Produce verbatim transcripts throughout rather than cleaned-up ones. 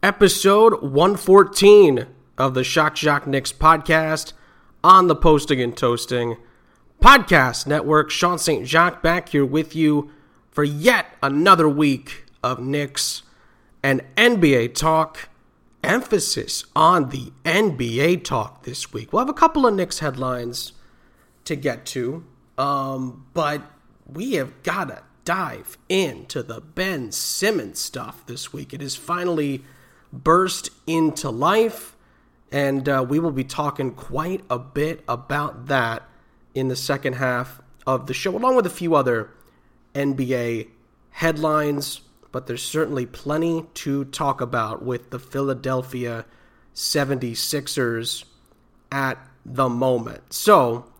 Episode one fourteen of the Shock Jock Knicks podcast on the Posting and Toasting Podcast Network. Sean Saint Jacques back here with you for yet another week of Knicks and N B A talk. Emphasis on the N B A talk this week. We'll have a couple of Knicks headlines to get to, um, but we have got to dive into the Ben Simmons stuff this week. It is finally burst into life, and uh, we will be talking quite a bit about that in the second half of the show, along with a few other N B A headlines, but there's certainly plenty to talk about with the Philadelphia seventy-sixers at the moment. So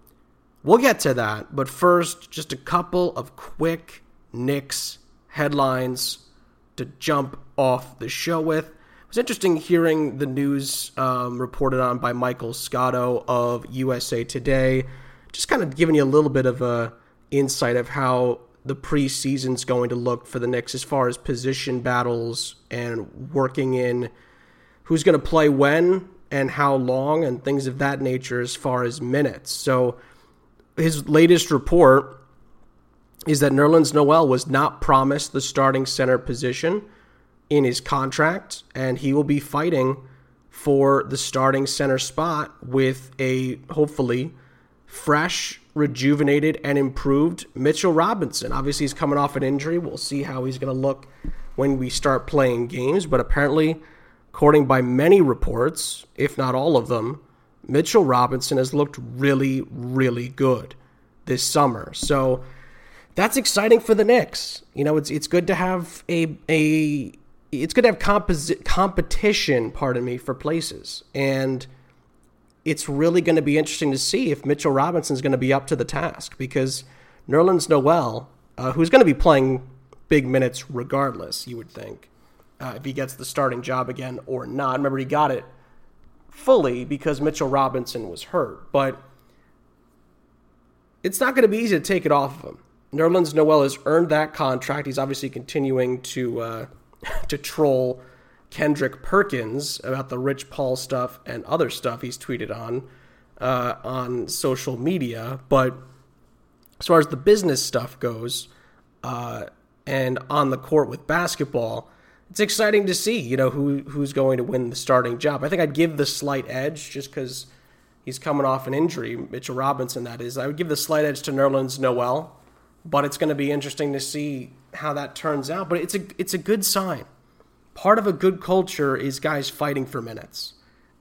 we'll get to that, but first, just a couple of quick Knicks headlines to jump off the show with. It was interesting hearing the news um, reported on by Michael Scotto of U S A Today. Just kind of giving you a little bit of a insight of how the preseason's going to look for the Knicks as far as position battles and working in who's going to play when and how long and things of that nature as far as minutes. So his latest report is that Nerlens Noel was not promised the starting center position in his contract, and he will be fighting for the starting center spot with a hopefully fresh, rejuvenated, and improved Mitchell Robinson. Obviously, he's coming off an injury. We'll see how he's going to look when we start playing games, but apparently, according by many reports, if not all of them, Mitchell Robinson has looked really, really good this summer. So that's exciting for the Knicks. You know, it's it's good to have a a It's going to have composi- competition, pardon me, for places. And it's really going to be interesting to see if Mitchell Robinson is going to be up to the task, because Nerlens Noel, uh, who's going to be playing big minutes regardless, you would think, uh, if he gets the starting job again or not. Remember, he got it fully because Mitchell Robinson was hurt. But it's not going to be easy to take it off of him. Nerlens Noel has earned that contract. He's obviously continuing to... Uh, to troll Kendrick Perkins about the Rich Paul stuff and other stuff he's tweeted on uh, on social media. But as far as the business stuff goes uh, and on the court with basketball, it's exciting to see, you know, who who's going to win the starting job. I think I'd give the slight edge, just because he's coming off an injury, Mitchell Robinson, that is. I would give the slight edge to Nerlens Noel, but it's going to be interesting to see how that turns out. But it's a it's a good sign. Part of a good culture is guys fighting for minutes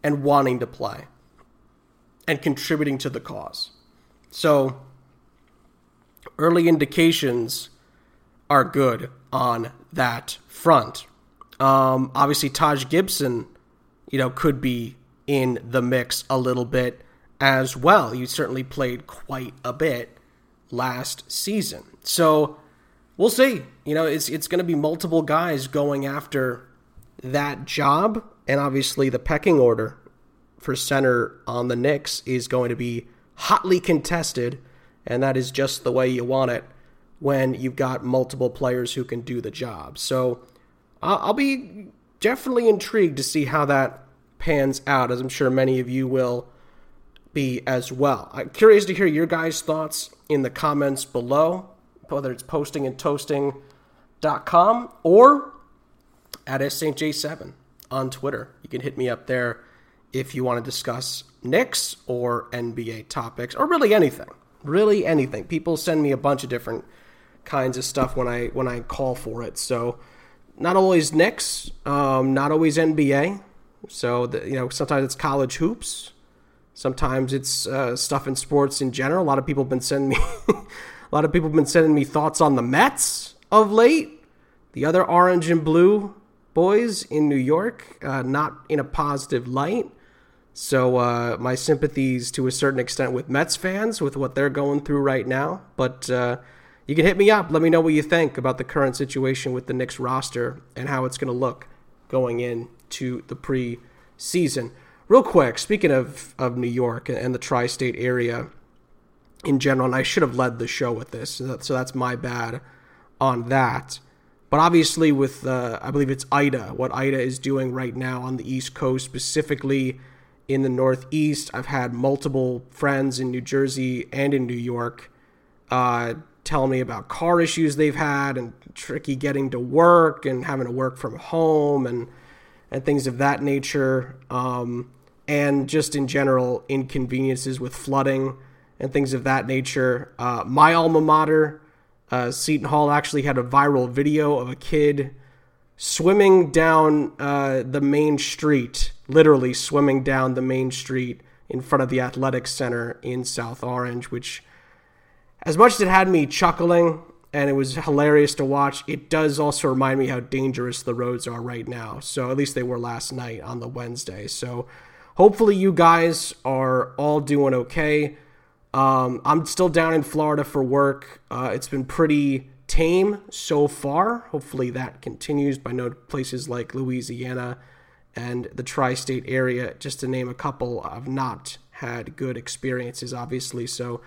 and wanting to play and contributing to the cause. So early indications are good on that front. Um, obviously, Taj Gibson, you know, could be in the mix a little bit as well. He certainly played quite a bit last season. So we'll see. You know, it's it's going to be multiple guys going after that job, and obviously the pecking order for center on the Knicks is going to be hotly contested, and that is just the way you want it when you've got multiple players who can do the job. So I'll be definitely intrigued to see how that pans out, as I'm sure many of you will be as well. I'm curious to hear your guys' thoughts in the comments below, whether it's posting and toasting dot com or at S J seven on Twitter. You can hit me up there if you want to discuss Knicks or N B A topics or really anything. Really anything. People send me a bunch of different kinds of stuff when I when I call for it. So not always Knicks, um, not always N B A. So the, you know, sometimes it's college hoops. Sometimes it's uh, stuff in sports in general. A lot of people have been sending me a lot of people have been sending me thoughts on the Mets of late. The other orange and blue boys in New York, uh, not in a positive light. So uh, my sympathies to a certain extent with Mets fans with what they're going through right now. But uh, you can hit me up. Let me know what you think about the current situation with the Knicks roster and how it's going to look going into the preseason. Real quick, speaking of, of New York and the tri-state area in general, and I should have led the show with this, so that's my bad on that. But obviously with, uh, I believe it's Ida, what Ida is doing right now on the East Coast, specifically in the Northeast. I've had multiple friends in New Jersey and in New York uh, tell me about car issues they've had and tricky getting to work and having to work from home and, and things of that nature. Um, and just in general, inconveniences with flooding and things of that nature. Uh, my alma mater, uh, Seton Hall, actually had a viral video of a kid swimming down uh, the main street, literally swimming down the main street in front of the Athletic Center in South Orange, which, as much as it had me chuckling and it was hilarious to watch, it does also remind me how dangerous the roads are right now. So at least they were last night on the Wednesday. So hopefully you guys are all doing okay. Um, I'm still down in Florida for work. Uh, it's been pretty tame so far. Hopefully that continues. But I know places like Louisiana and the tri-state area, just to name a couple, I've not had good experiences, obviously. So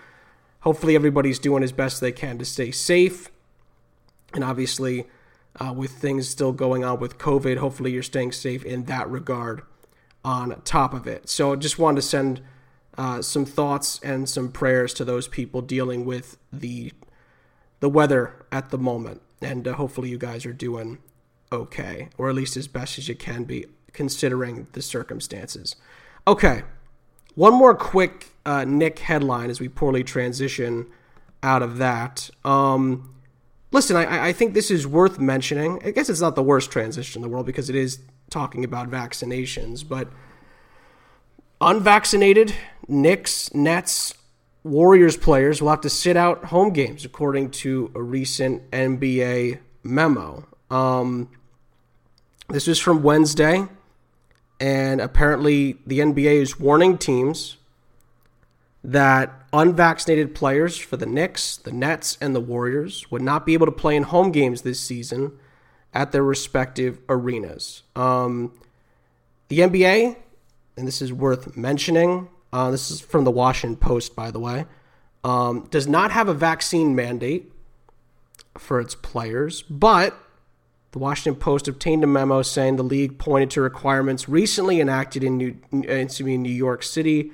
hopefully everybody's doing as best they can to stay safe. And obviously, uh, with things still going on with COVID, hopefully you're staying safe in that regard on top of it. So I just wanted to send uh, some thoughts and some prayers to those people dealing with the the weather at the moment. And uh, hopefully you guys are doing okay, or at least as best as you can be, considering the circumstances. Okay, one more quick Uh, Nick headline as we poorly transition out of that. Um, listen, I, I think this is worth mentioning. I guess it's not the worst transition in the world because it is talking about vaccinations, but unvaccinated Knicks, Nets, Warriors players will have to sit out home games, according to a recent N B A memo. Um, this was from Wednesday, and apparently the N B A is warning teams that unvaccinated players for the Knicks, the Nets, and the Warriors would not be able to play in home games this season at their respective arenas. Um, the N B A, and this is worth mentioning, uh, this is from the Washington Post, by the way, um, does not have a vaccine mandate for its players, but the Washington Post obtained a memo saying the league pointed to requirements recently enacted in New, excuse me, New York City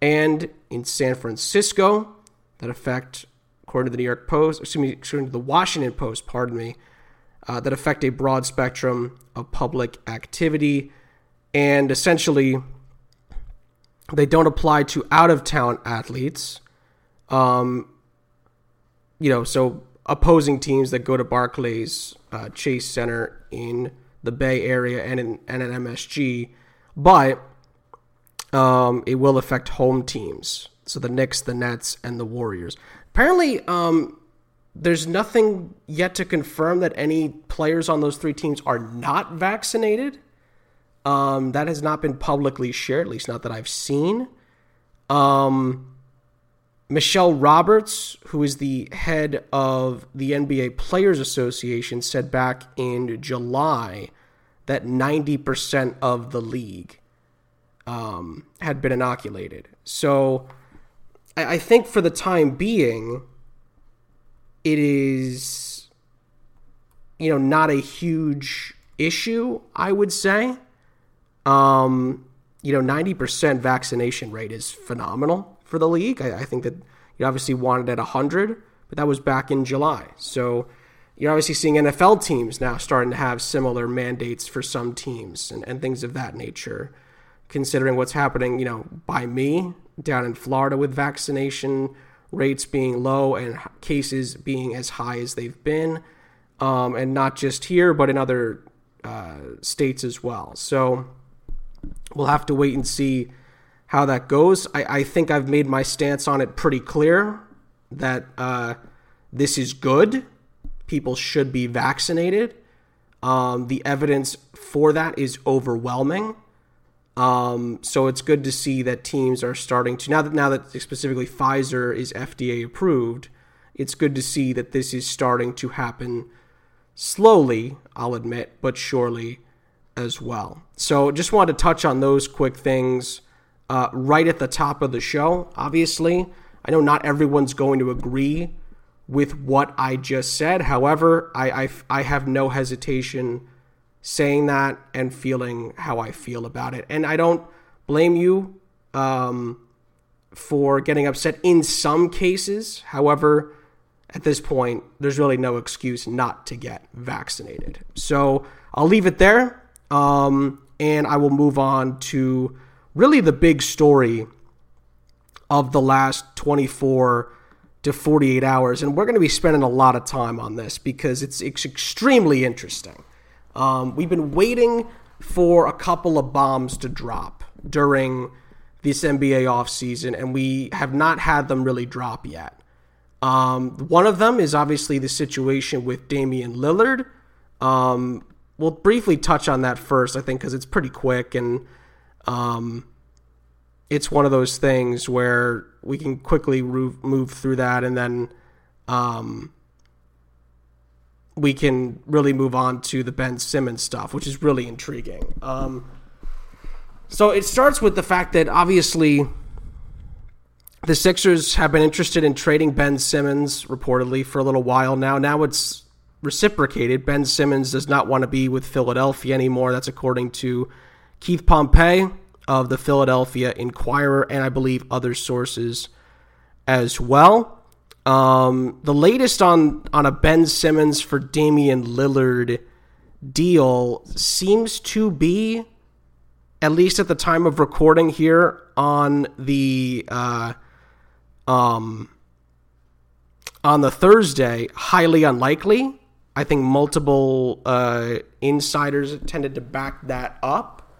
and in San Francisco that affect, according to the New York Post, excuse me, according to the Washington Post, pardon me, uh, that affect a broad spectrum of public activity. And essentially, they don't apply to out-of-town athletes. Um, you know, so opposing teams that go to Barclays, uh, Chase Center in the Bay Area and in and at M S G, but Um, it will affect home teams. So the Knicks, the Nets, and the Warriors. Apparently, um, there's nothing yet to confirm that any players on those three teams are not vaccinated. Um, that has not been publicly shared, at least not that I've seen. Um, Michelle Roberts, who is the head of the N B A Players Association, said back in July that ninety percent of the league Um, had been inoculated. So I, I think for the time being, it is, you know, not a huge issue, I would say. Um, you know, ninety percent vaccination rate is phenomenal for the league. I, I think that you obviously wanted at one hundred, but that was back in July. So, You're obviously seeing N F L teams now starting to have similar mandates for some teams and, and things of that nature, considering what's happening, you know, by me down in Florida with vaccination rates being low and cases being as high as they've been, um, and not just here, but in other uh, states as well. So we'll have to wait and see how that goes. I, I think I've made my stance on it pretty clear that uh, this is good. People should be vaccinated. Um, the evidence for that is overwhelming. Um, so it's good to see that teams are starting to, now that now that specifically Pfizer is F D A approved, it's good to see that this is starting to happen slowly, I'll admit, but surely as well. So just wanted to touch on those quick things uh, right at the top of the show. Obviously, I know not everyone's going to agree with what I just said. However, I, I, I have no hesitation saying that and feeling how I feel about it. And I don't blame you um, for getting upset in some cases. However, at this point, there's really no excuse not to get vaccinated. So I'll leave it there. Um, and I will move on to really the big story of the last twenty-four to forty-eight hours. And we're going to be spending a lot of time on this because it's, it's extremely interesting. Um, we've been waiting for a couple of bombs to drop during this N B A offseason, and we have not had them really drop yet. Um, one of them is obviously the situation with Damian Lillard. Um, we'll briefly touch on that first, I think, because it's pretty quick, and um, it's one of those things where we can quickly move through that, and then Um, we can really move on to the Ben Simmons stuff, which is really intriguing. Um, so it starts with the fact that obviously the Sixers have been interested in trading Ben Simmons reportedly for a little while now. Now it's reciprocated. Ben Simmons does not want to be with Philadelphia anymore. That's according to Keith Pompey of the Philadelphia Inquirer and I believe other sources as well. Um, the latest on, on a Ben Simmons for Damian Lillard deal seems to be, at least at the time of recording here on the, uh, um, on the Thursday, highly unlikely. I think multiple, uh, insiders tended to back that up.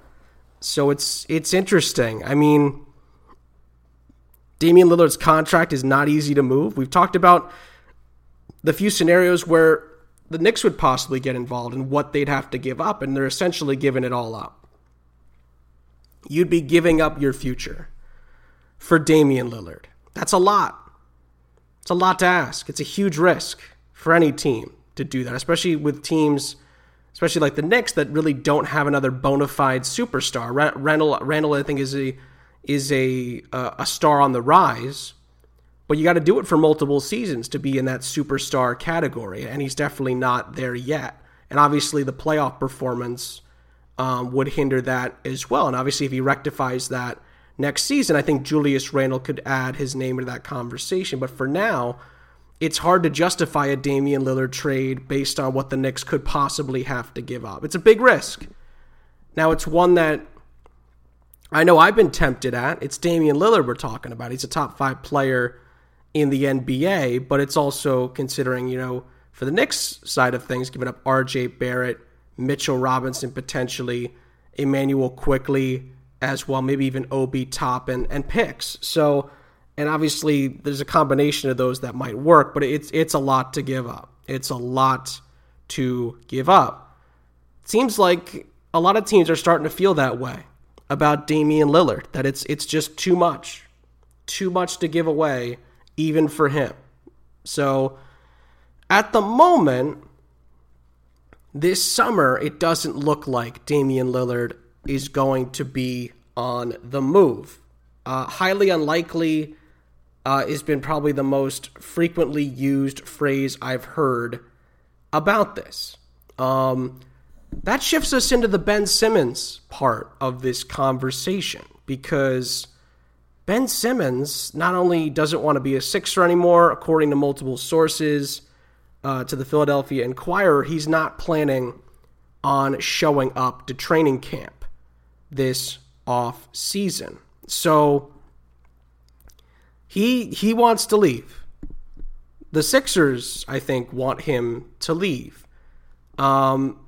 So it's, it's interesting. I mean, Damian Lillard's contract is not easy to move. We've talked about the few scenarios where the Knicks would possibly get involved and what they'd have to give up, and they're essentially giving it all up. You'd be giving up your future for Damian Lillard. That's a lot. It's a lot to ask. It's a huge risk for any team to do that, especially with teams, especially like the Knicks, that really don't have another bona fide superstar. Randall, Randall, I think, is a is a uh, a star on the rise, but you got to do it for multiple seasons to be in that superstar category, and he's definitely not there yet. And obviously the playoff performance um, would hinder that as well. And obviously if he rectifies that next season, I think Julius Randle could add his name to that conversation. But for now, it's hard to justify a Damian Lillard trade based on what the Knicks could possibly have to give up. It's a big risk. Now, it's one that I know I've been tempted at. It's Damian Lillard we're talking about. He's a top five player in the N B A, but it's also considering, you know, for the Knicks side of things, giving up R J Barrett, Mitchell Robinson, potentially Emmanuel Quickley as well, maybe even Obi Toppin and picks. So, and obviously there's a combination of those that might work, but it's, it's a lot to give up. It's a lot to give up. It seems like a lot of teams are starting to feel that way about Damian Lillard, that it's it's just too much, too much to give away, even for him. So at the moment, this summer, it doesn't look like Damian Lillard is going to be on the move. Uh, highly unlikely uh, has been probably the most frequently used phrase I've heard about this. Um That shifts us into the Ben Simmons part of this conversation, because Ben Simmons not only doesn't want to be a Sixer anymore, according to multiple sources, uh, to the Philadelphia Inquirer, he's not planning on showing up to training camp this off season. So he he wants to leave. The Sixers, I think, want him to leave. Um,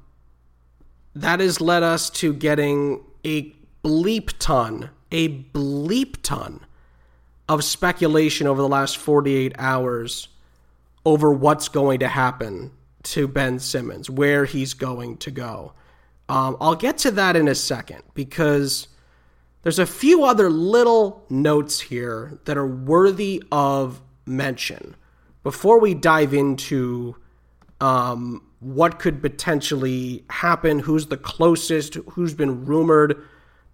that has led us to getting a bleep ton, a bleep ton of speculation over the last forty-eight hours over what's going to happen to Ben Simmons, where he's going to go. Um, I'll get to that in a second, because there's a few other little notes here that are worthy of mention before we dive into um, what could potentially happen, who's the closest, who's been rumored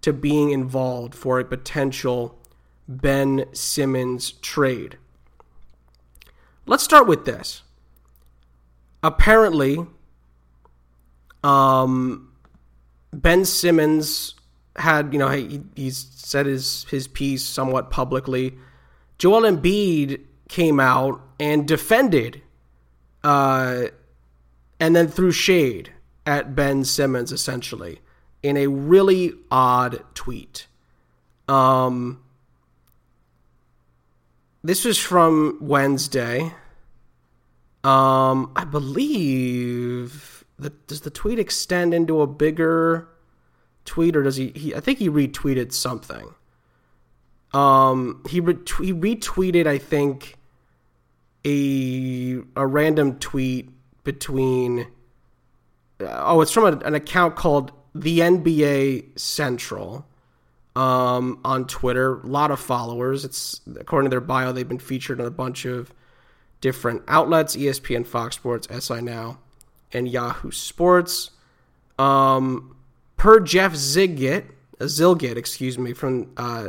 to being involved for a potential Ben Simmons trade. Let's start with this. Apparently, um, Ben Simmons had, you know, he, he's said his, his piece somewhat publicly. Joel Embiid came out and defended uh, and then threw shade at Ben Simmons, essentially, in a really odd tweet. Um, this was from Wednesday. Um, I believe, that, does the tweet extend into a bigger tweet, or does he, he I think he retweeted something. Um, he, re- he retweeted, I think, a a random tweet between, oh, it's from a, an account called The N B A Central um, on Twitter. A lot of followers. It's, according to their bio, they've been featured in a bunch of different outlets: E S P N, Fox Sports, S I Now, and Yahoo Sports. Um, per Jeff Zilgit, uh, Zilgit, excuse me, from uh,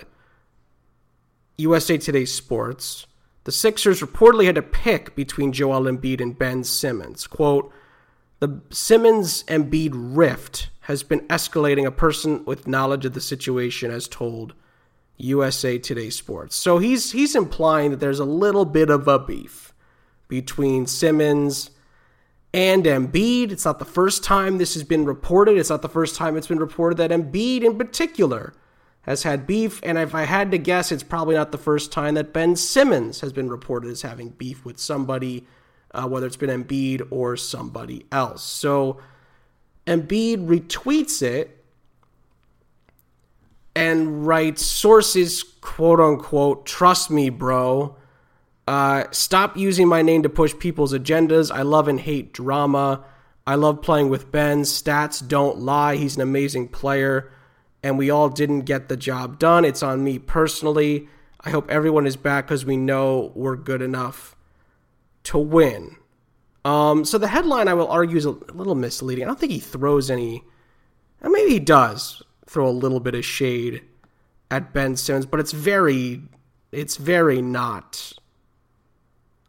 U S A Today Sports, the Sixers reportedly had to pick between Joel Embiid and Ben Simmons. Quote, "The Simmons-Embiid rift has been escalating, a person with knowledge of the situation has told U S A Today Sports." So he's he's implying that there's a little bit of a beef between Simmons and Embiid. It's not the first time this has been reported. It's not the first time it's been reported that Embiid in particular has had beef. And if I had to guess, it's probably not the first time that Ben Simmons has been reported as having beef with somebody, uh, whether it's been Embiid or somebody else. So Embiid retweets it and writes, "Sources, quote unquote, trust me, bro. Uh, stop using my name to push people's agendas. I love and hate drama. I love playing with Ben. Stats don't lie. He's an amazing player, and we all didn't get the job done. It's on me personally. I hope everyone is back because we know we're good enough to win." Um, so the headline, I will argue, is a little misleading. I don't think he throws any... Maybe he does throw a little bit of shade at Ben Simmons, but it's very... It's very not...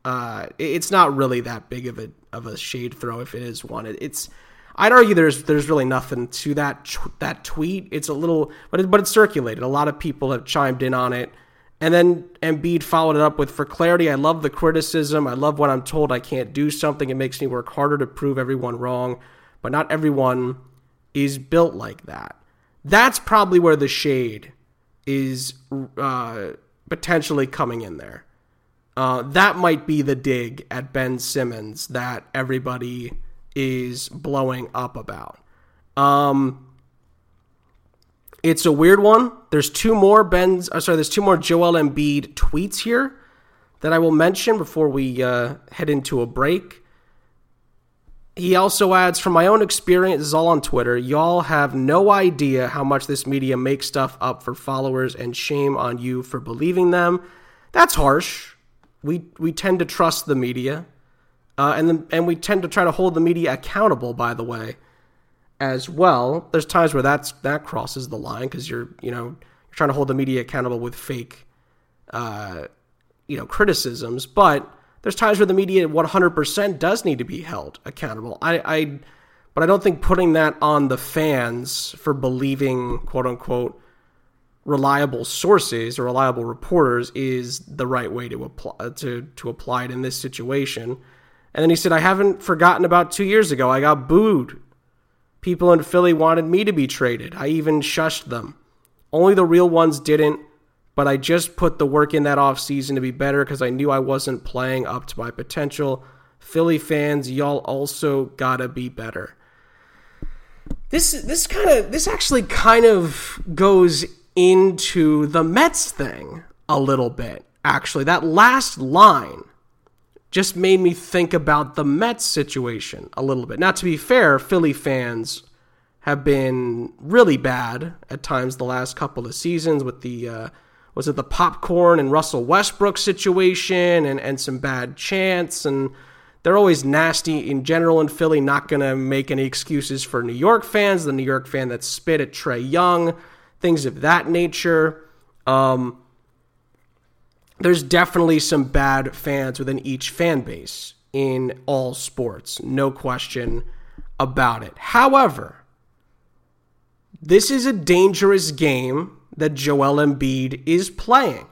Uh, it's not really that big of a of a shade throw, if it is one. It, it's... I'd argue there's there's really nothing to that that tweet. It's a little, but it, but it's circulated. A lot of people have chimed in on it, and then Embiid followed it up with, "For clarity, I love the criticism. I love when I'm told I can't do something. It makes me work harder to prove everyone wrong, but not everyone is built like that." That's probably where the shade is uh, potentially coming in there. Uh, that might be the dig at Ben Simmons that everybody is blowing up about. Um, it's a weird one. There's two more Ben's. Oh, sorry, there's two more Joel Embiid tweets here that I will mention before we uh, head into a break. He also adds, "From my own experience, this is all on Twitter. Y'all have no idea how much this media makes stuff up for followers, and shame on you for believing them." That's harsh. We we tend to trust the media. Uh, and the, and we tend to try to hold the media accountable, by the way, as well. There's times where that's that crosses the line, because you're you know you're trying to hold the media accountable with fake, uh, you know, criticisms. But there's times where the media one hundred percent does need to be held accountable. I, I but I don't think putting that on the fans for believing, quote unquote, reliable sources or reliable reporters is the right way to apply to to apply it in this situation. And then he said, I haven't forgotten about two years ago. I got booed. People in Philly wanted me to be traded. I even shushed them. Only the real ones didn't, but I just put the work in that offseason to be better because I knew I wasn't playing up to my potential. Philly fans, y'all also gotta be better. This this kind of this actually kind of goes into the Mets thing a little bit. Actually, that last line just made me think about the Mets situation a little bit. Now, to be fair, Philly fans have been really bad at times the last couple of seasons with the, uh, was it the popcorn and Russell Westbrook situation and, and some bad chants. And they're always nasty in general in Philly, not going to make any excuses for New York fans, the New York fan that spit at Trae Young, things of that nature. Um, there's definitely some bad fans within each fan base in all sports, no question about it. However, this is a dangerous game that Joel Embiid is playing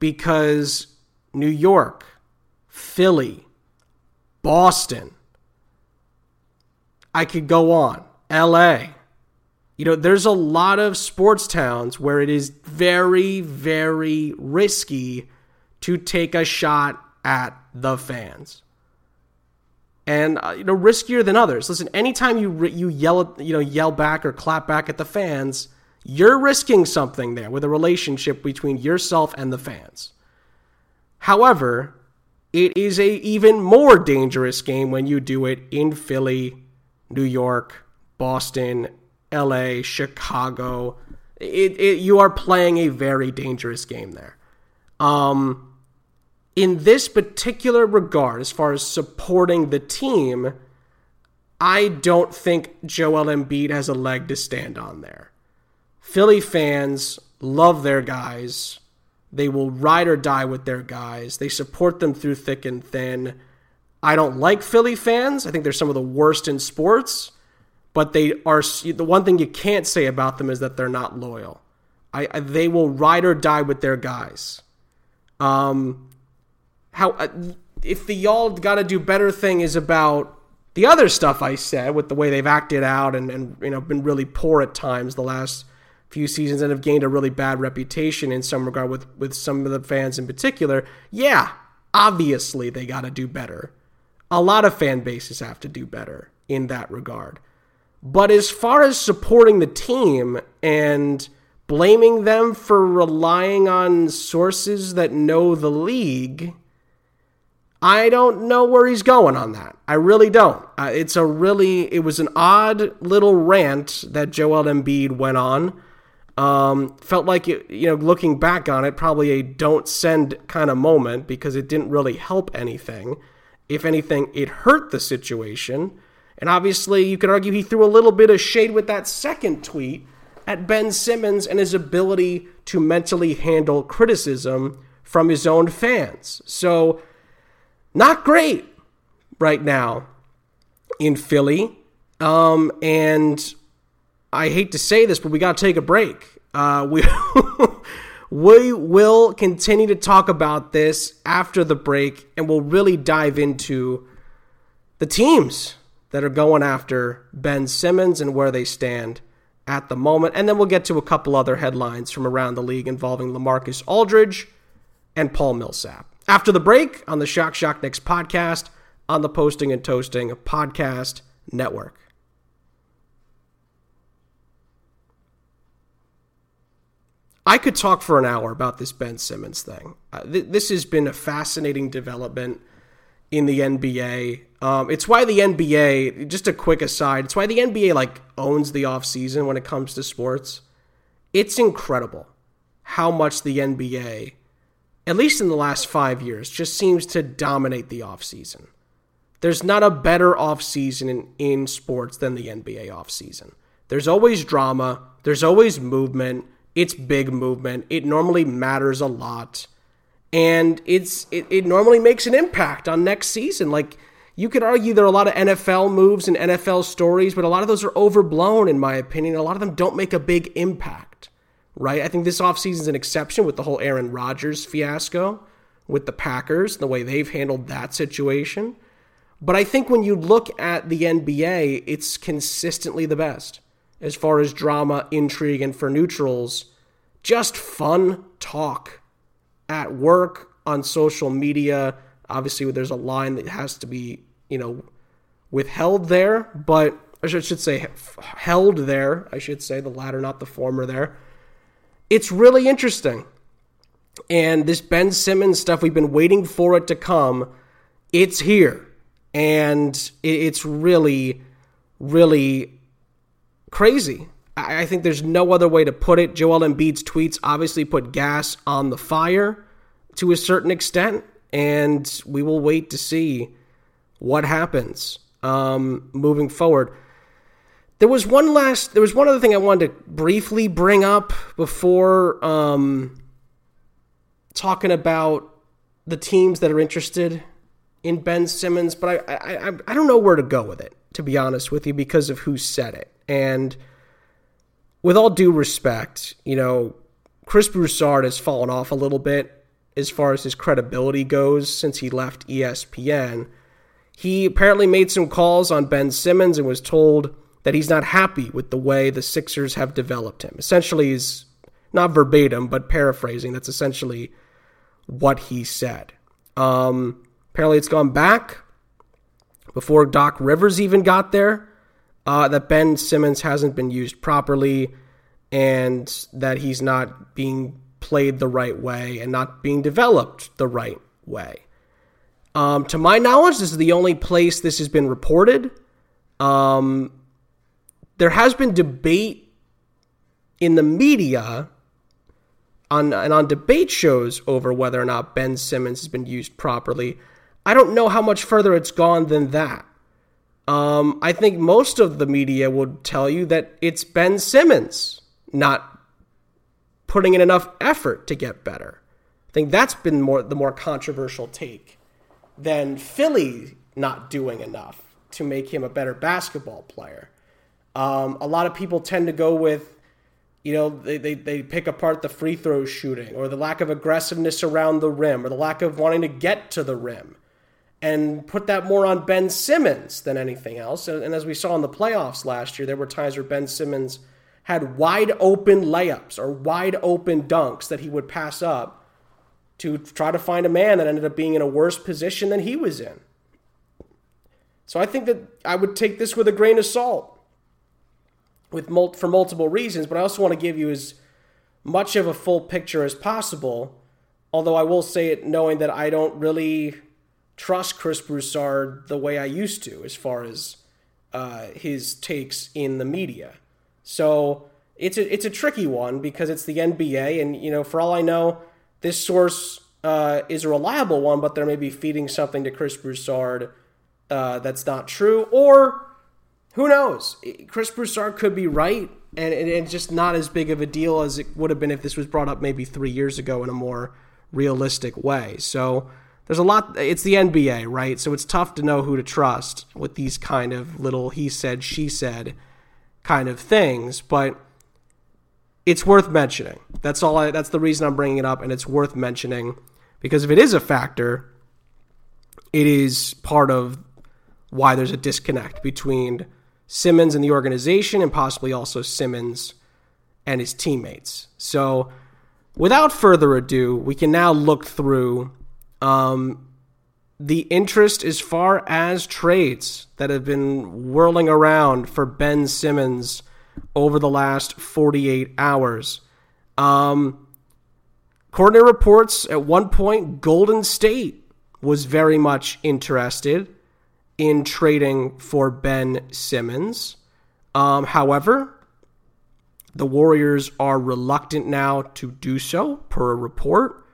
because New York, Philly, Boston, I could go on, L A. You know, there's a lot of sports towns where it is very, very risky to take a shot at the fans. And, uh, you know, riskier than others. Listen, anytime you you yell, you know, yell back or clap back at the fans, you're risking something there with a relationship between yourself and the fans. However, it is a even more dangerous game when you do it in Philly, New York, Boston, L A, Chicago. It, it you are playing a very dangerous game there. Um... In this particular regard, as far as supporting the team, I don't think Joel Embiid has a leg to stand on there. Philly fans love their guys. They will ride or die with their guys. They support them through thick and thin. I don't like Philly fans. I think they're some of the worst in sports. But they are the one thing you can't say about them is that they're not loyal. I, I they will ride or die with their guys. Um... How if the y'all gotta do better thing is about the other stuff I said with the way they've acted out and, and you know been really poor at times the last few seasons and have gained a really bad reputation in some regard with, with some of the fans in particular. Yeah, obviously they gotta do better. A lot of fan bases have to do better in that regard. But as far as supporting the team and blaming them for relying on sources that know the league, I don't know where he's going on that. I really don't. Uh, it's a really, it was an odd little rant that Joel Embiid went on. Um, felt like, it, you know, looking back on it, probably a don't send kind of moment because it didn't really help anything. If anything, it hurt the situation. And obviously you could argue he threw a little bit of shade with that second tweet at Ben Simmons and his ability to mentally handle criticism from his own fans. So, not great right now in Philly. Um, and I hate to say this, but we got to take a break. Uh, we, we will continue to talk about this after the break, and we'll really dive into the teams that are going after Ben Simmons and where they stand at the moment. And then we'll get to a couple other headlines from around the league involving LaMarcus Aldridge and Paul Millsap. After the break on the Shock Shock Knicks podcast on the Posting and Toasting Podcast Network. I could talk for an hour about this Ben Simmons thing. Uh, th- this has been a fascinating development in the N B A. Um, it's why the N B A, just a quick aside, it's why the N B A like owns the offseason when it comes to sports. It's incredible how much the N B A, at least in the last five years, just seems to dominate the offseason. There's not a better offseason in, in sports than the N B A offseason. There's always drama. There's always movement. It's big movement. It normally matters a lot. And it's it, it normally makes an impact on next season. Like, you could argue there are a lot of N F L moves and N F L stories, but a lot of those are overblown, in my opinion. A lot of them don't make a big impact. Right, I think this offseason is an exception with the whole Aaron Rodgers fiasco with the Packers, the way they've handled that situation. But I think when you look at the N B A, it's consistently the best as far as drama, intrigue, and for neutrals, just fun talk at work, on social media. Obviously, there's a line that has to be, you know, withheld there, but I should say held there. I should say the latter, not the former there. It's really interesting. And this Ben Simmons stuff, we've been waiting for it to come. It's here. And it's really, really crazy. I think there's no other way to put it. Joel Embiid's tweets obviously put gas on the fire to a certain extent, and we will wait to see what happens um, moving forward. There was one last, there was one other thing I wanted to briefly bring up before um, talking about the teams that are interested in Ben Simmons, but I, I I don't know where to go with it, to be honest with you, because of who said it. And with all due respect, you know, Chris Broussard has fallen off a little bit as far as his credibility goes since he left E S P N. He apparently made some calls on Ben Simmons and was told that he's not happy with the way the Sixers have developed him. Essentially, he's not verbatim, but paraphrasing. That's essentially what he said. Um... Apparently it's gone back before Doc Rivers even got there, uh, that Ben Simmons hasn't been used properly and that he's not being played the right way and not being developed the right way. Um, to my knowledge, this is the only place this has been reported. Um, there has been debate in the media on and on debate shows over whether or not Ben Simmons has been used properly. I don't know how much further it's gone than that. Um, I think most of the media would tell you that it's Ben Simmons not putting in enough effort to get better. I think that's been more the more controversial take than Philly not doing enough to make him a better basketball player. Um, a lot of people tend to go with, you know, they, they, they pick apart the free throw shooting or the lack of aggressiveness around the rim or the lack of wanting to get to the rim and put that more on Ben Simmons than anything else. And, and as we saw in the playoffs last year, there were times where Ben Simmons had wide open layups or wide open dunks that he would pass up to try to find a man that ended up being in a worse position than he was in. So I think that I would take this with a grain of salt. With mul- for multiple reasons, but I also want to give you as much of a full picture as possible, although I will say it knowing that I don't really trust Chris Broussard the way I used to as far as uh, his takes in the media. So it's a, it's a tricky one because it's the N B A, and you know, for all I know, this source uh, is a reliable one, but they're maybe feeding something to Chris Broussard uh, that's not true, or who knows? Chris Broussard could be right, and it's just not as big of a deal as it would have been if this was brought up maybe three years ago in a more realistic way. So there's a lot. It's the N B A, right? So it's tough to know who to trust with these kind of little he said, she said kind of things, but it's worth mentioning. That's all. I, that's the reason I'm bringing it up, and it's worth mentioning because if it is a factor, it is part of why there's a disconnect between Simmons and the organization and possibly also Simmons and his teammates. So without further ado, we can now look through um, the interest as far as trades that have been whirling around for Ben Simmons over the last forty-eight hours. Um, Coordinator reports at one point Golden State was very much interested in trading for Ben Simmons. Um, however, the Warriors are reluctant now to do so, per a report,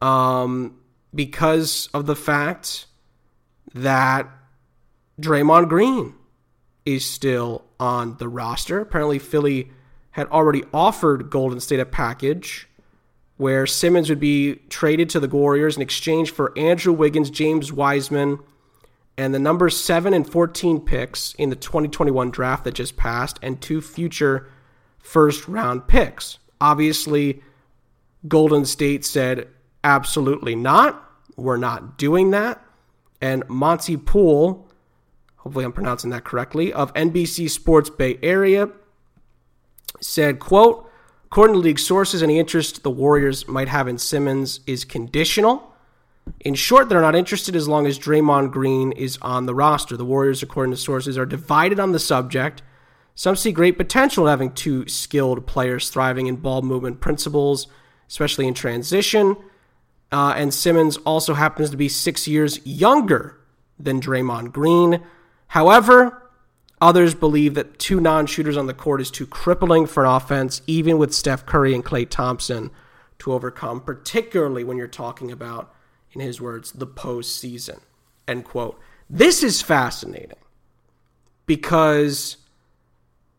um, because of the fact that Draymond Green is still on the roster. Apparently, Philly had already offered Golden State a package where Simmons would be traded to the Warriors in exchange for Andrew Wiggins, James Wiseman, and the number seven and fourteen picks in the twenty twenty-one draft that just passed, and two future first-round picks. Obviously, Golden State said, absolutely not. We're not doing that. and Monty Poole, hopefully I'm pronouncing that correctly, of N B C Sports Bay Area, said, quote, according to league sources, any interest the Warriors might have in Simmons is conditional. In short, they're not interested as long as Draymond Green is on the roster. The Warriors, according to sources, are divided on the subject. Some see great potential in having two skilled players thriving in ball movement principles, especially in transition. Uh, and Simmons also happens to be six years younger than Draymond Green. However, others believe that two non-shooters on the court is too crippling for an offense, even with Steph Curry and Klay Thompson to overcome, particularly when you're talking about, in his words, the postseason, end quote. This is fascinating because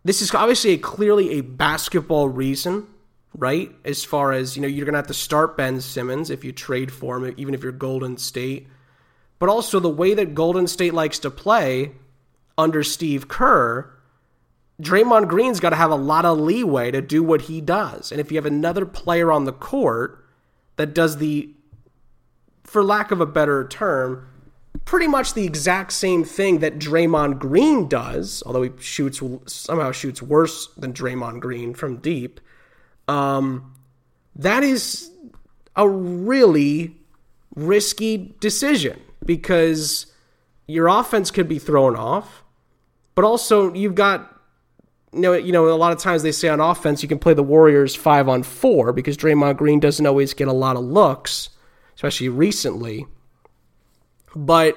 this is obviously a, clearly a basketball reason, right? As far as, you know, you're going to have to start Ben Simmons if you trade for him, even if you're Golden State. But also the way that Golden State likes to play under Steve Kerr, Draymond Green's got to have a lot of leeway to do what he does. And if you have another player on the court that does the, for lack of a better term, pretty much the exact same thing that Draymond Green does, although he shoots somehow shoots worse than Draymond Green from deep, um, that is a really risky decision. Because your offense could be thrown off, but also you've got, you know, you know, a lot of times they say on offense you can play the Warriors five on four because Draymond Green doesn't always get a lot of looks, especially recently. But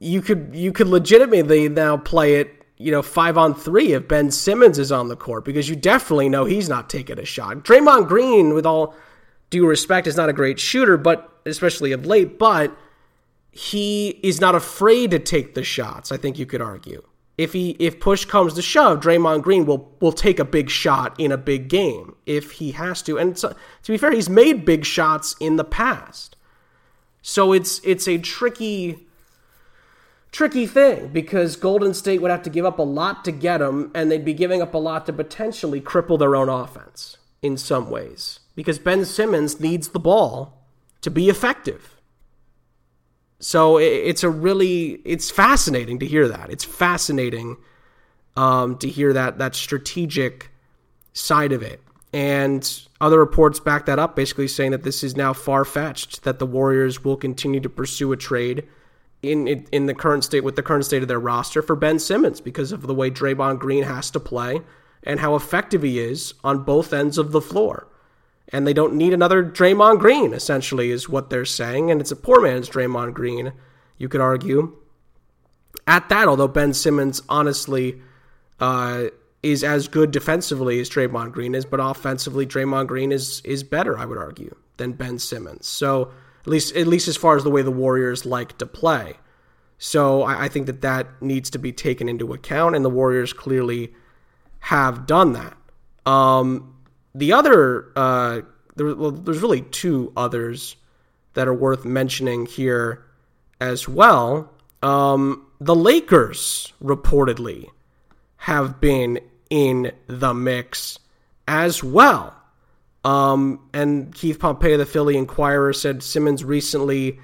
you could you could legitimately now play it, you know, five on three if Ben Simmons is on the court because you definitely know he's not taking a shot. Draymond Green, with all due respect, is not a great shooter, but especially of late, but he is not afraid to take the shots, I think you could argue. If he if push comes to shove, Draymond Green will will take a big shot in a big game if he has to. And so, to be fair, he's made big shots in the past. So it's it's a tricky tricky thing because Golden State would have to give up a lot to get him, and they'd be giving up a lot to potentially cripple their own offense in some ways because Ben Simmons needs the ball to be effective. So it's a really, it's fascinating to hear that. It's fascinating um, to hear that that strategic side of it. And other reports back that up, basically saying that this is now far-fetched, that the Warriors will continue to pursue a trade in, in in the current state, with the current state of their roster, for Ben Simmons because of the way Draymond Green has to play and how effective he is on both ends of the floor. And they don't need another Draymond Green, essentially, is what they're saying. And it's a poor man's Draymond Green, you could argue, at that. Although Ben Simmons, honestly, uh, is as good defensively as Draymond Green is. But offensively, Draymond Green is is better, I would argue, than Ben Simmons. So at least at least as far as the way the Warriors like to play. So I, I think that that needs to be taken into account. And the Warriors clearly have done that. Um The other, uh, there, well, there's really two others that are worth mentioning here as well. Um, the Lakers reportedly have been in the mix as well. Um, and Keith Pompey of the Philly Inquirer said Simmons recently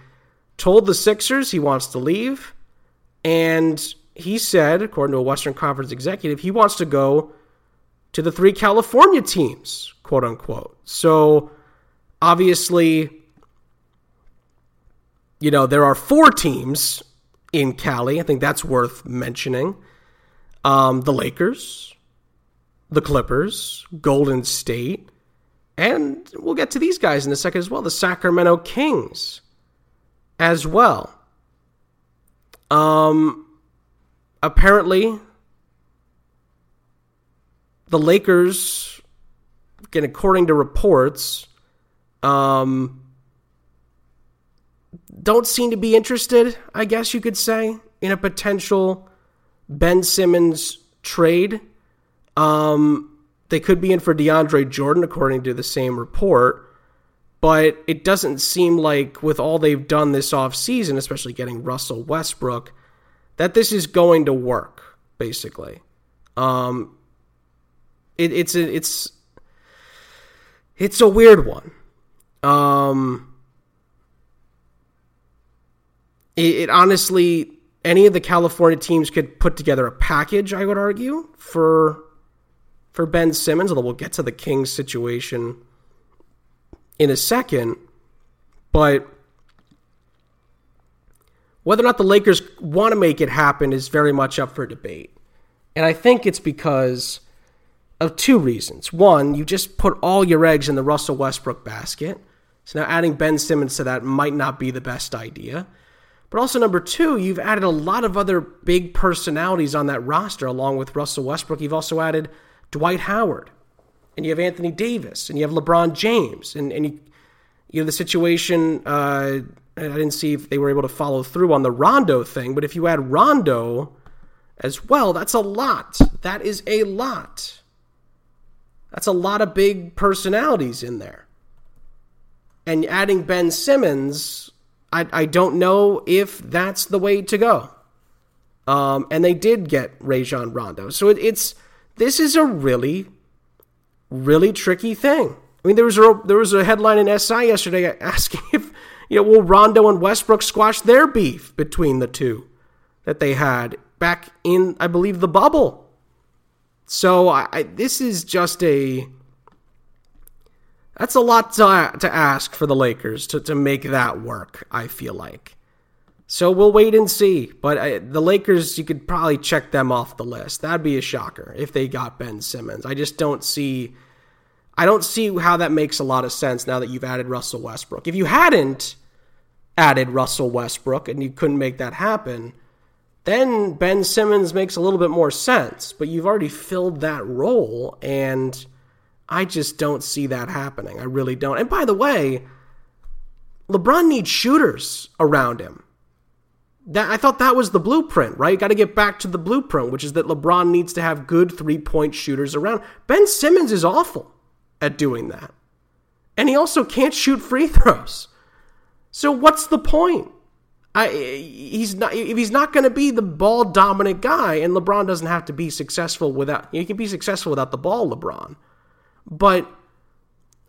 told the Sixers he wants to leave. And he said, according to a Western Conference executive, he wants to go to the three California teams, quote unquote. So obviously, you know, there are four teams in Cali. I think that's worth mentioning. Um, the Lakers, the Clippers, Golden State, and we'll get to these guys in a second as well. The Sacramento Kings as well. Um, apparently, the Lakers, again, according to reports, um, don't seem to be interested, I guess you could say, in a potential Ben Simmons trade. Um, they could be in for DeAndre Jordan, according to the same report. But it doesn't seem like, with all they've done this offseason, especially getting Russell Westbrook, that this is going to work, basically. Um It, it's a it's it's a weird one. Um, It, it honestly, any of the California teams could put together a package, I would argue, for for Ben Simmons, although we'll get to the Kings situation in a second. But whether or not the Lakers want to make it happen is very much up for debate. And I think it's because of two reasons. One, you just put all your eggs in the Russell Westbrook basket. So now adding Ben Simmons to that might not be the best idea. But also, number two, you've added a lot of other big personalities on that roster along with Russell Westbrook. You've also added Dwight Howard, and you have Anthony Davis, and you have LeBron James. And, and you, you know, the situation, uh, I didn't see if they were able to follow through on the Rondo thing, but if you add Rondo as well, that's a lot. That is a lot. That's a lot of big personalities in there. And adding Ben Simmons, I, I don't know if that's the way to go. Um, and they did get Rajon Rondo. So it, it's this is a really, really tricky thing. I mean, there was a, there was a headline in S I yesterday asking if, you know, will Rondo and Westbrook squash their beef between the two that they had back in, I believe, the bubble. So I, I, this is just a... That's a lot to, to ask for the Lakers to, to make that work, I feel like. So we'll wait and see. But I, the Lakers, you could probably check them off the list. That'd be a shocker if they got Ben Simmons. I just don't see... I don't see how that makes a lot of sense now that you've added Russell Westbrook. If you hadn't added Russell Westbrook and you couldn't make that happen, then Ben Simmons makes a little bit more sense. But you've already filled that role, and... I just don't see that happening. I really don't. And by the way, LeBron needs shooters around him. That I thought that was the blueprint, right? Got to get back to the blueprint, which is that LeBron needs to have good three-point shooters around. Ben Simmons is awful at doing that. And he also can't shoot free throws. So what's the point? I he's not if he's not going to be the ball-dominant guy, and LeBron doesn't have to be successful without... You know, he can be successful without the ball, LeBron. But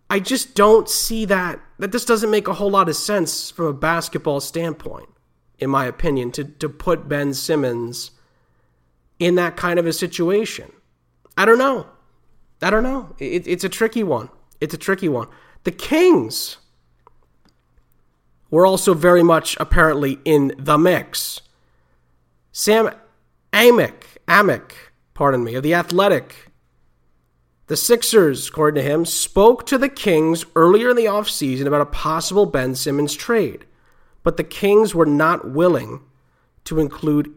I just don't see that. That this doesn't make a whole lot of sense from a basketball standpoint, in my opinion, to, to put Ben Simmons in that kind of a situation. I don't know. I don't know. It, it's a tricky one. It's a tricky one. The Kings were also very much apparently in the mix. Sam Amick, Amick, pardon me, of The Athletic. The Sixers, according to him, spoke to the Kings earlier in the offseason about a possible Ben Simmons trade, but the Kings were not willing to include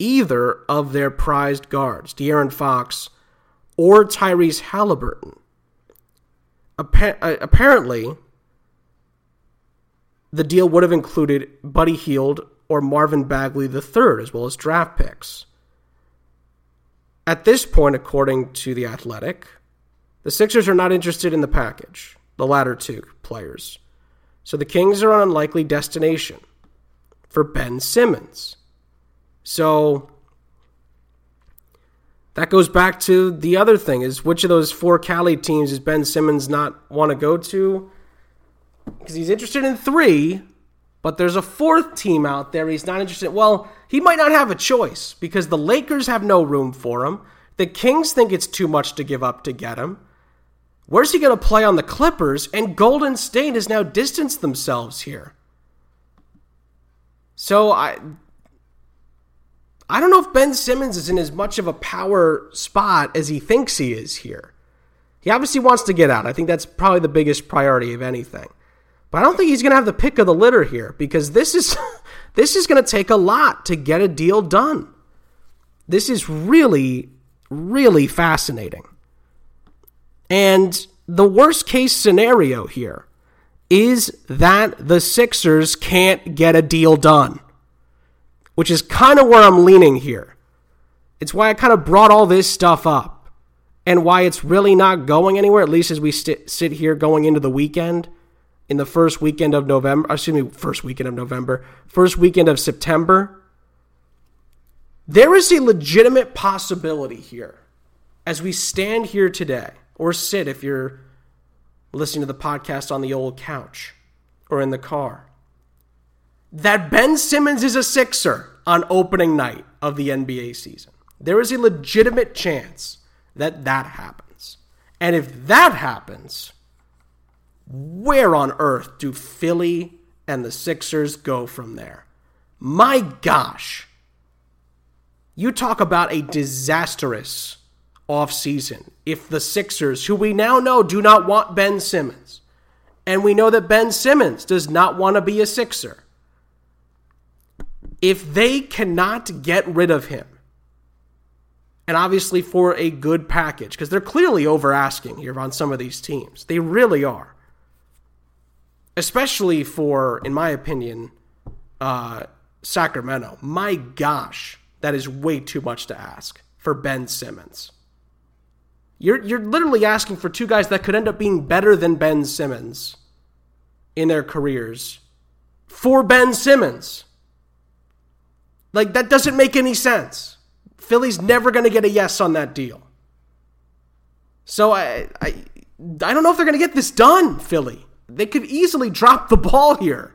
either of their prized guards, De'Aaron Fox or Tyrese Halliburton. Appa- apparently, the deal would have included Buddy Hield or Marvin Bagley the third, as well as draft picks. At this point, according to The Athletic, the Sixers are not interested in the package, the latter two players. So the Kings are an unlikely destination for Ben Simmons. So that goes back to the other thing, is which of those four Cali teams does Ben Simmons not want to go to? Because he's interested in three, but there's a fourth team out there he's not interested in. Well, he might not have a choice because the Lakers have no room for him. The Kings think it's too much to give up to get him. Where's he going to play on the Clippers? And Golden State has now distanced themselves here. So I I don't know if Ben Simmons is in as much of a power spot as he thinks he is here. He obviously wants to get out. I think that's probably the biggest priority of anything. But I don't think he's going to have the pick of the litter here because this is this is going to take a lot to get a deal done. This is really, really fascinating. And the worst case scenario here is that the Sixers can't get a deal done, which is kind of where I'm leaning here. It's why I kind of brought all this stuff up and why it's really not going anywhere, at least as we st- sit here going into the weekend. In the first weekend of November, excuse me, first weekend of November, first weekend of September, there is a legitimate possibility here as we stand here today, or sit if you're listening to the podcast on the old couch or in the car, that Ben Simmons is a Sixer on opening night of the N B A season. There is a legitimate chance that that happens. And if that happens, where on earth do Philly and the Sixers go from there? My gosh. You talk about a disastrous offseason if the Sixers, who we now know do not want Ben Simmons, and we know that Ben Simmons does not want to be a Sixer, if they cannot get rid of him, and obviously for a good package, because they're clearly over-asking here on some of these teams. They really are. Especially for, in my opinion, uh, Sacramento. My gosh, that is way too much to ask for Ben Simmons. You're, you're literally asking for two guys that could end up being better than Ben Simmons in their careers for Ben Simmons. Like, that doesn't make any sense. Philly's never going to get a yes on that deal. So I, I, I don't know if they're going to get this done, Philly. They could easily drop the ball here.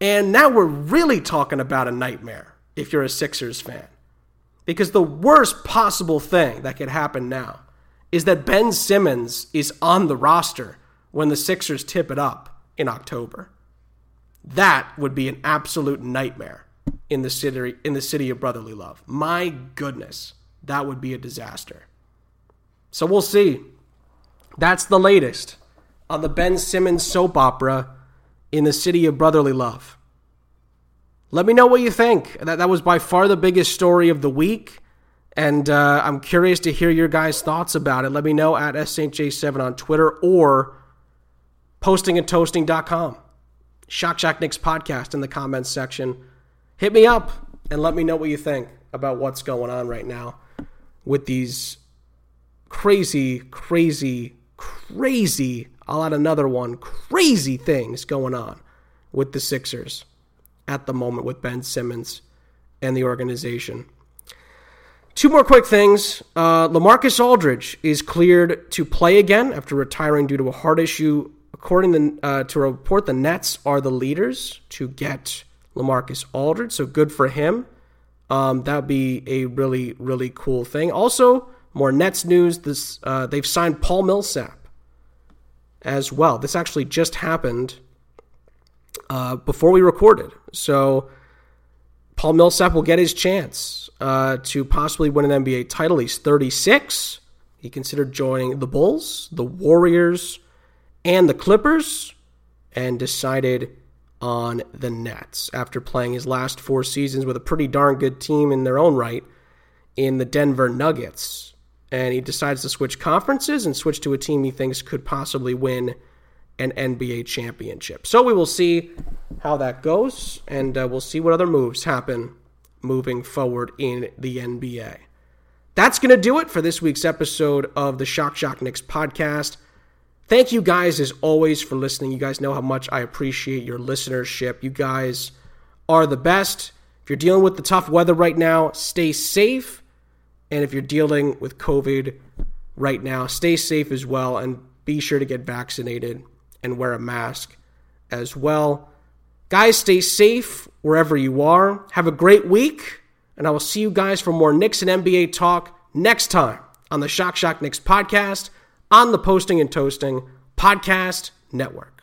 And now we're really talking about a nightmare if you're a Sixers fan. Because the worst possible thing that could happen now is that Ben Simmons is on the roster when the Sixers tip it up in October. That would be an absolute nightmare in the city, in the city of brotherly love. My goodness, that would be a disaster. So we'll see. That's the latest on the Ben Simmons soap opera in the city of brotherly love. Let me know what you think. That that was by far the biggest story of the week, and uh, I'm curious to hear your guys' thoughts about it. Let me know at S H A seven on Twitter or posting and toasting dot com. Shock Shock Knicks podcast in the comments section. Hit me up and let me know what you think about what's going on right now with these crazy, crazy, crazy, I'll add another one, crazy things going on with the Sixers at the moment with Ben Simmons and the organization. Two more quick things. Uh, LaMarcus Aldridge is cleared to play again after retiring due to a heart issue. According to, uh, to a report, the Nets are the leaders to get LaMarcus Aldridge, so good for him. Um, that would be a really, really cool thing. Also, more Nets news. This uh, they've signed Paul Millsap as well. This actually just happened Uh, before we recorded. So Paul Millsap will get his chance uh, to possibly win an N B A title. He's thirty-six. He considered joining the Bulls, the Warriors, and the Clippers, and decided on the Nets after playing his last four seasons with a pretty darn good team in their own right in the Denver Nuggets. And he decides to switch conferences and switch to a team he thinks could possibly win an N B A championship. So we will see how that goes, and uh, we'll see what other moves happen moving forward in the N B A. That's going to do it for this week's episode of the Shock Shock Knicks podcast. Thank you guys, as always, for listening. You guys know how much I appreciate your listenership. You guys are the best. If you're dealing with the tough weather right now, stay safe. And if you're dealing with COVID right now, stay safe as well, and be sure to get vaccinated and wear a mask as well. Guys, stay safe wherever you are. Have a great week, and I will see you guys for more Knicks and N B A talk next time on the Shock Shock Knicks podcast on the Posting and Toasting Podcast Network.